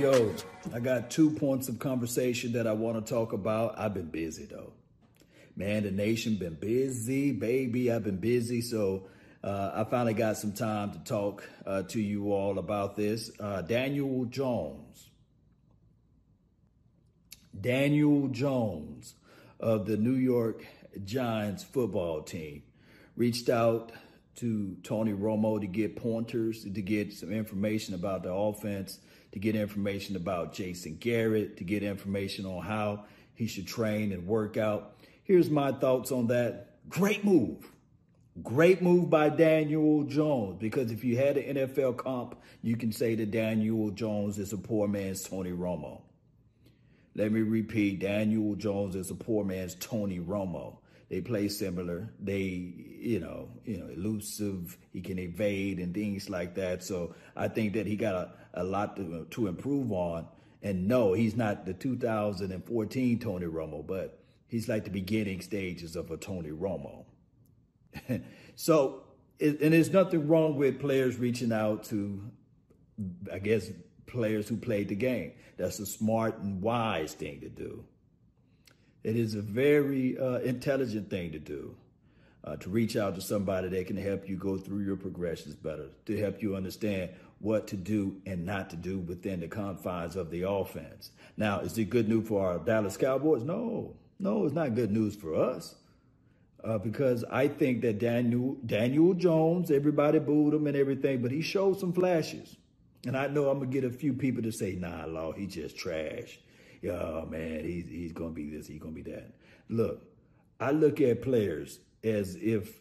Yo, I got 2 points of conversation that I want to talk about. I've been busy, though. Man, the nation been busy, baby. I've been busy, so I finally got some time to talk to you all about this. Daniel Jones. Daniel Jones of the New York Giants football team reached out to Tony Romo to get pointers, to get some information about the offense, to get information about Jason Garrett, to get information on how he should train and work out. Here's my thoughts on that. Great move. Great move by Daniel Jones, because if you had an NFL comp, you can say that Daniel Jones is a poor man's Tony Romo. Let me repeat, Daniel Jones is a poor man's Tony Romo. They play similar. They, you know, elusive. He can evade and things like that. So I think that he got a lot to improve on. And no, he's not the 2014 Tony Romo, but he's like the beginning stages of a Tony Romo. So, and there's nothing wrong with players reaching out to, I guess, players who played the game. That's a smart and wise thing to do. It is a very intelligent thing to do, to reach out to somebody that can help you go through your progressions better, to help you understand what to do and not to do within the confines of the offense. Now, is it good news for our Dallas Cowboys? No, it's not good news for us. Because I think that Daniel Jones, everybody booed him and everything, but he showed some flashes. And I know I'm going to get a few people to say, nah, Law, he just trash. Oh, man, he's going to be this, he's going to be that. Look, I look at players as if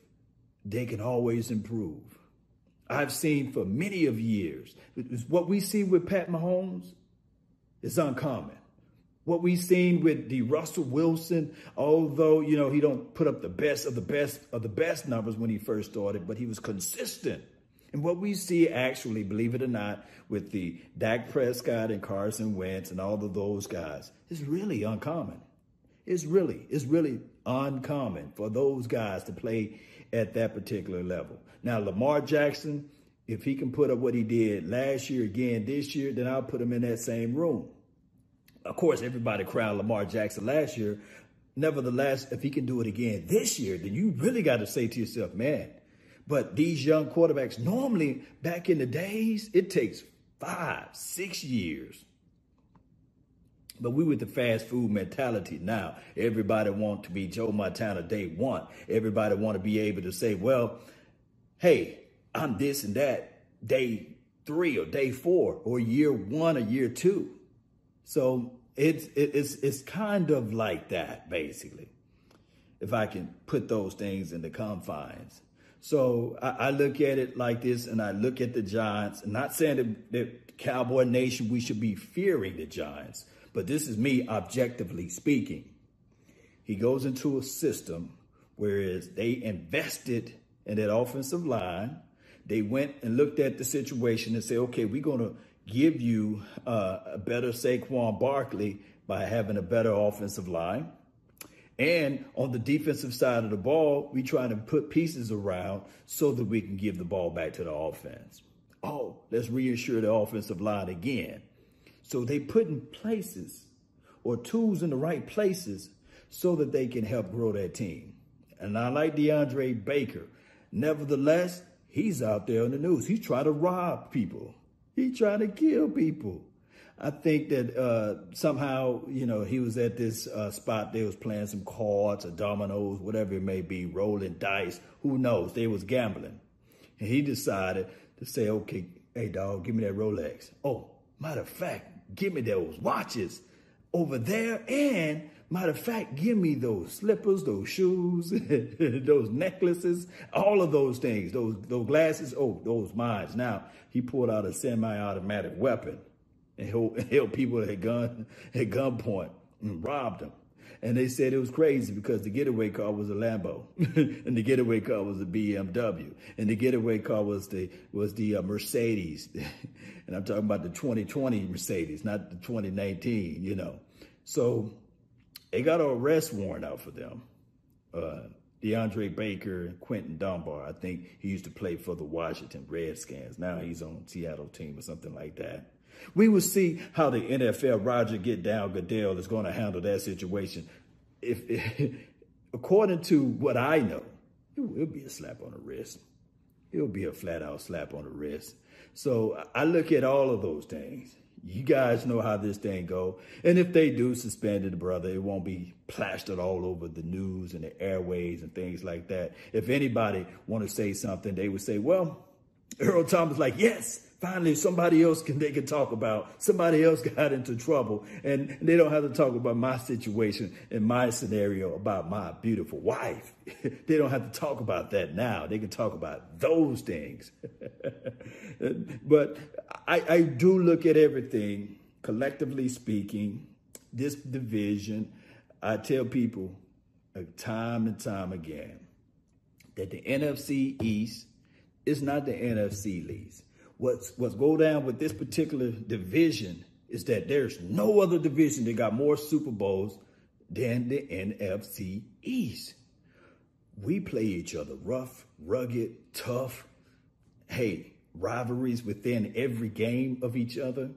they can always improve. I've seen for many of years, what we see with Pat Mahomes is uncommon. What we've seen with the Russell Wilson, although, you know, he don't put up the best of the best of the best numbers when he first started, but he was consistent. And what we see actually, believe it or not, with the Dak Prescott and Carson Wentz and all of those guys, is really uncommon. It's really uncommon for those guys to play at that particular level. Now, Lamar Jackson, if he can put up what he did last year again this year, then I'll put him in that same room. Of course, everybody crowned Lamar Jackson last year. Nevertheless, if he can do it again this year, then you really got to say to yourself, man, but these young quarterbacks, normally back in the days, it takes 5, 6 years. But we with the fast food mentality now. Everybody want to be Joe Montana day one. Everybody want to be able to say, well, hey, I'm this and that day 3 or day 4 or year 1 or year 2. So it's kind of like that, basically, if I can put those things in the confines. So I look at it like this, and I look at the Giants, and not saying that Cowboy Nation, we should be fearing the Giants, but this is me objectively speaking. He goes into a system whereas they invested in that offensive line. They went and looked at the situation and said, okay, we're going to give you a better Saquon Barkley by having a better offensive line. And on the defensive side of the ball, we try to put pieces around so that we can give the ball back to the offense. Oh, let's reassure the offensive line again. So they put in places or tools in the right places so that they can help grow that team. And I like DeAndre Baker. Nevertheless, he's out there on the news. He's trying to rob people. He trying to kill people. I think that somehow, you know, he was at this spot. They was playing some cards or dominoes, whatever it may be, rolling dice. Who knows? They was gambling. And he decided to say, okay, hey, dog, give me that Rolex. Oh, matter of fact, give me those watches over there. And matter of fact, give me those slippers, those shoes, those necklaces, all of those things, those glasses. Oh, those mines. Now, he pulled out a semi-automatic weapon and held people at gunpoint and robbed them. And they said it was crazy because the getaway car was a Lambo and the getaway car was a BMW and the getaway car was the Mercedes. And I'm talking about the 2020 Mercedes, not the 2019, you know. So they got an arrest warrant out for them. DeAndre Baker and Quentin Dunbar, I think he used to play for the Washington Redskins. Now he's on Seattle team or something like that. We will see how the NFL Roger Get Down Goodell is going to handle that situation. If according to what I know, it will be a slap on the wrist. It'll be a flat out slap on the wrist. So I look at all of those things. You guys know how this thing go. And if they do suspend the brother, it won't be plastered all over the news and the airways and things like that. If anybody want to say something, they would say, well, Earl Thomas like, yes, finally somebody else they can talk about. Somebody else got into trouble and they don't have to talk about my situation and my scenario about my beautiful wife. They don't have to talk about that now. They can talk about those things. But I do look at everything, collectively speaking, this division. I tell people time and time again that the NFC East is not the NFC Lease. What's go down with this particular division is that there's no other division that got more Super Bowls than the NFC East. We play each other rough, rugged, tough. Hey, rivalries within every game of each other.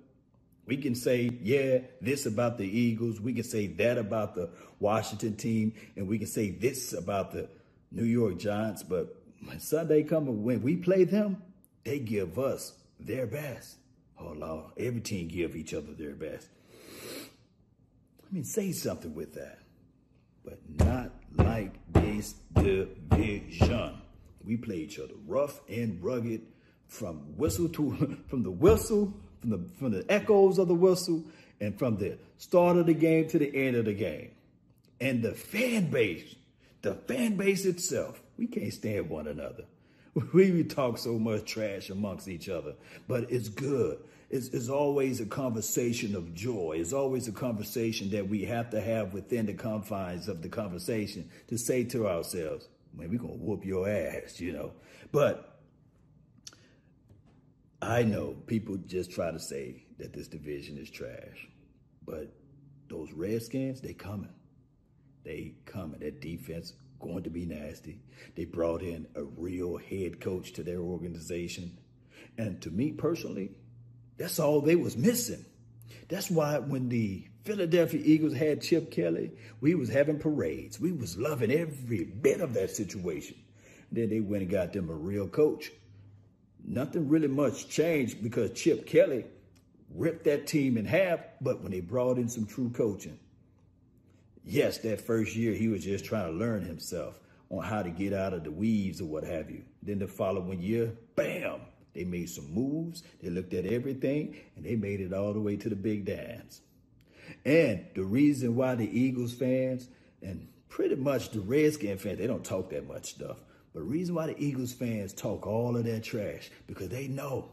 We can say, yeah, this about the Eagles. We can say that about the Washington team. And we can say this about the New York Giants. But when Sunday comes, when we play them, they give us their best. Oh, Lord. Every team give each other their best. I mean, say something with that. But not like this division. We play each other rough and rugged from the echoes of the whistle, and from the start of the game to the end of the game. And the fan base itself, we can't stand one another. We talk so much trash amongst each other, but it's good. It's always a conversation of joy. It's always a conversation that we have to have within the confines of the conversation to say to ourselves, man, we're going to whoop your ass, you know. But I know people just try to say that this division is trash, but those Redskins, they coming. They coming. That defense going to be nasty. They brought in a real head coach to their organization. And to me personally, that's all they was missing. That's why when the Philadelphia Eagles had Chip Kelly, we was having parades. We was loving every bit of that situation. Then they went and got them a real coach. Nothing really much changed because Chip Kelly ripped that team in half, but when they brought in some true coaching, yes, that first year, he was just trying to learn himself on how to get out of the weaves or what have you. Then the following year, bam, they made some moves. They looked at everything, and they made it all the way to the big dance. And the reason why the Eagles fans and pretty much the Redskins fans, they don't talk that much stuff. But the reason why the Eagles fans talk all of that trash, because they know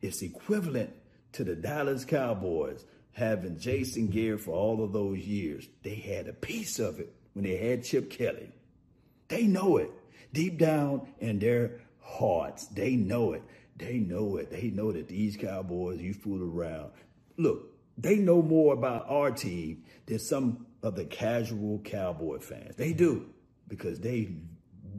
it's equivalent to the Dallas Cowboys having Jason Garrett for all of those years. They had a piece of it when they had Chip Kelly. They know it. Deep down in their hearts, they know it. They know it. They know that these Cowboys, you fool around. Look, they know more about our team than some of the casual Cowboy fans. They do, because they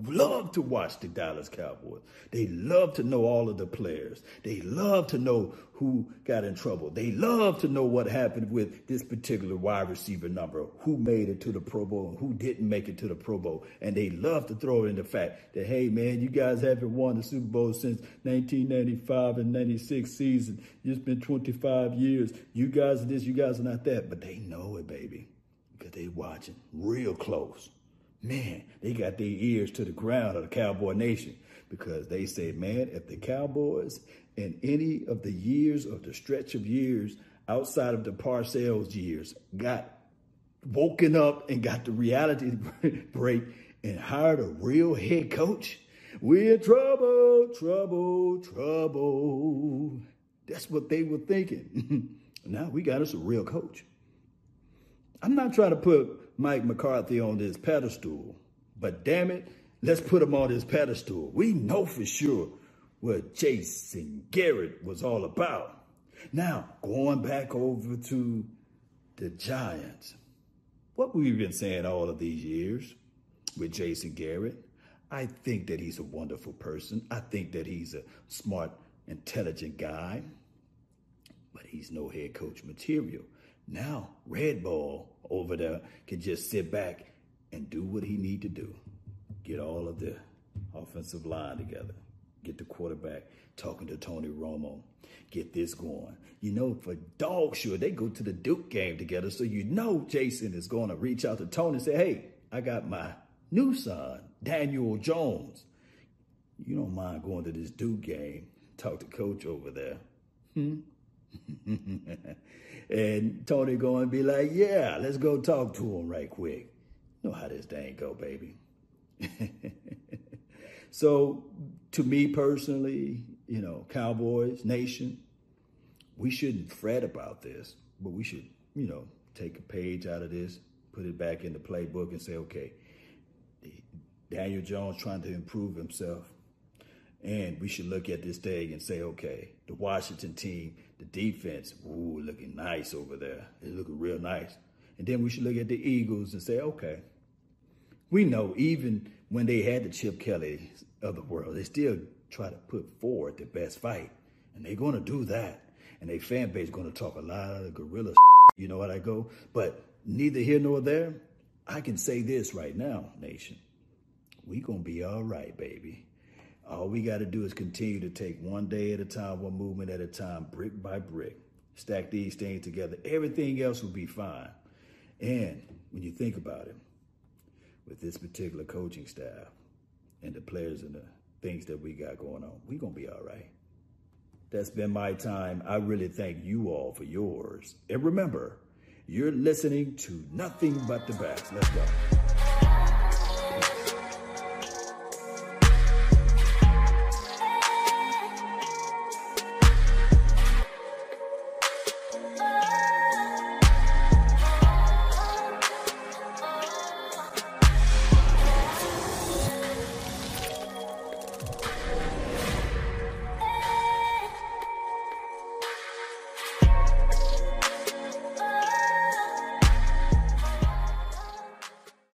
love to watch the Dallas Cowboys. They love to know all of the players. They love to know who got in trouble. They love to know what happened with this particular wide receiver number, who made it to the Pro Bowl and who didn't make it to the Pro Bowl. And they love to throw in the fact that, hey, man, you guys haven't won the Super Bowl since 1995 and 96 season. It's been 25 years. You guys are this, you guys are not that. But they know it, baby, because they watching real close. Man, they got their ears to the ground of the Cowboy Nation, because they say, man, if the Cowboys in any of the years of the stretch of years outside of the Parcells years got woken up and got the reality break and hired a real head coach, we're in trouble, trouble, trouble. That's what they were thinking. Now we got us a real coach. I'm not trying to put Mike McCarthy on this pedestal, but damn it, let's put him on this pedestal. We know for sure what Jason Garrett was all about. Now, going back over to the Giants, what we've been saying all of these years with Jason Garrett, I think that he's a wonderful person. I think that he's a smart, intelligent guy. but he's no head coach material. Now, Red Bull over there can just sit back and do what he need to do. Get all of the offensive line together. Get the quarterback talking to Tony Romo. Get this going. You know, for dog sure, they go to the Duke game together. So you know Jason is going to reach out to Tony and say, hey, I got my new son, Daniel Jones. You don't mind going to this Duke game. Talk to coach over there. And Tony going to be like, yeah, let's go talk to him right quick. You know how this thing go, baby. So, to me personally, you know, Cowboys Nation, we shouldn't fret about this, but we should, you know, take a page out of this, put it back in the playbook and say, okay, Daniel Jones trying to improve himself. And we should look at this thing and say, okay, the Washington team, the defense, ooh, looking nice over there. It's looking real nice. And then we should look at the Eagles and say, okay, we know even when they had the Chip Kelly of the world, they still try to put forward the best fight. And they're going to do that. And their fan base is going to talk a lot of the gorilla you know what I go? But neither here nor there, I can say this right now, Nation. We going to be all right, baby. All we got to do is continue to take one day at a time, one movement at a time, brick by brick. Stack these things together. Everything else will be fine. And when you think about it, with this particular coaching staff and the players and the things that we got going on, we're going to be all right. That's been my time. I really thank you all for yours. And remember, you're listening to Nothing But The Backs. Let's go.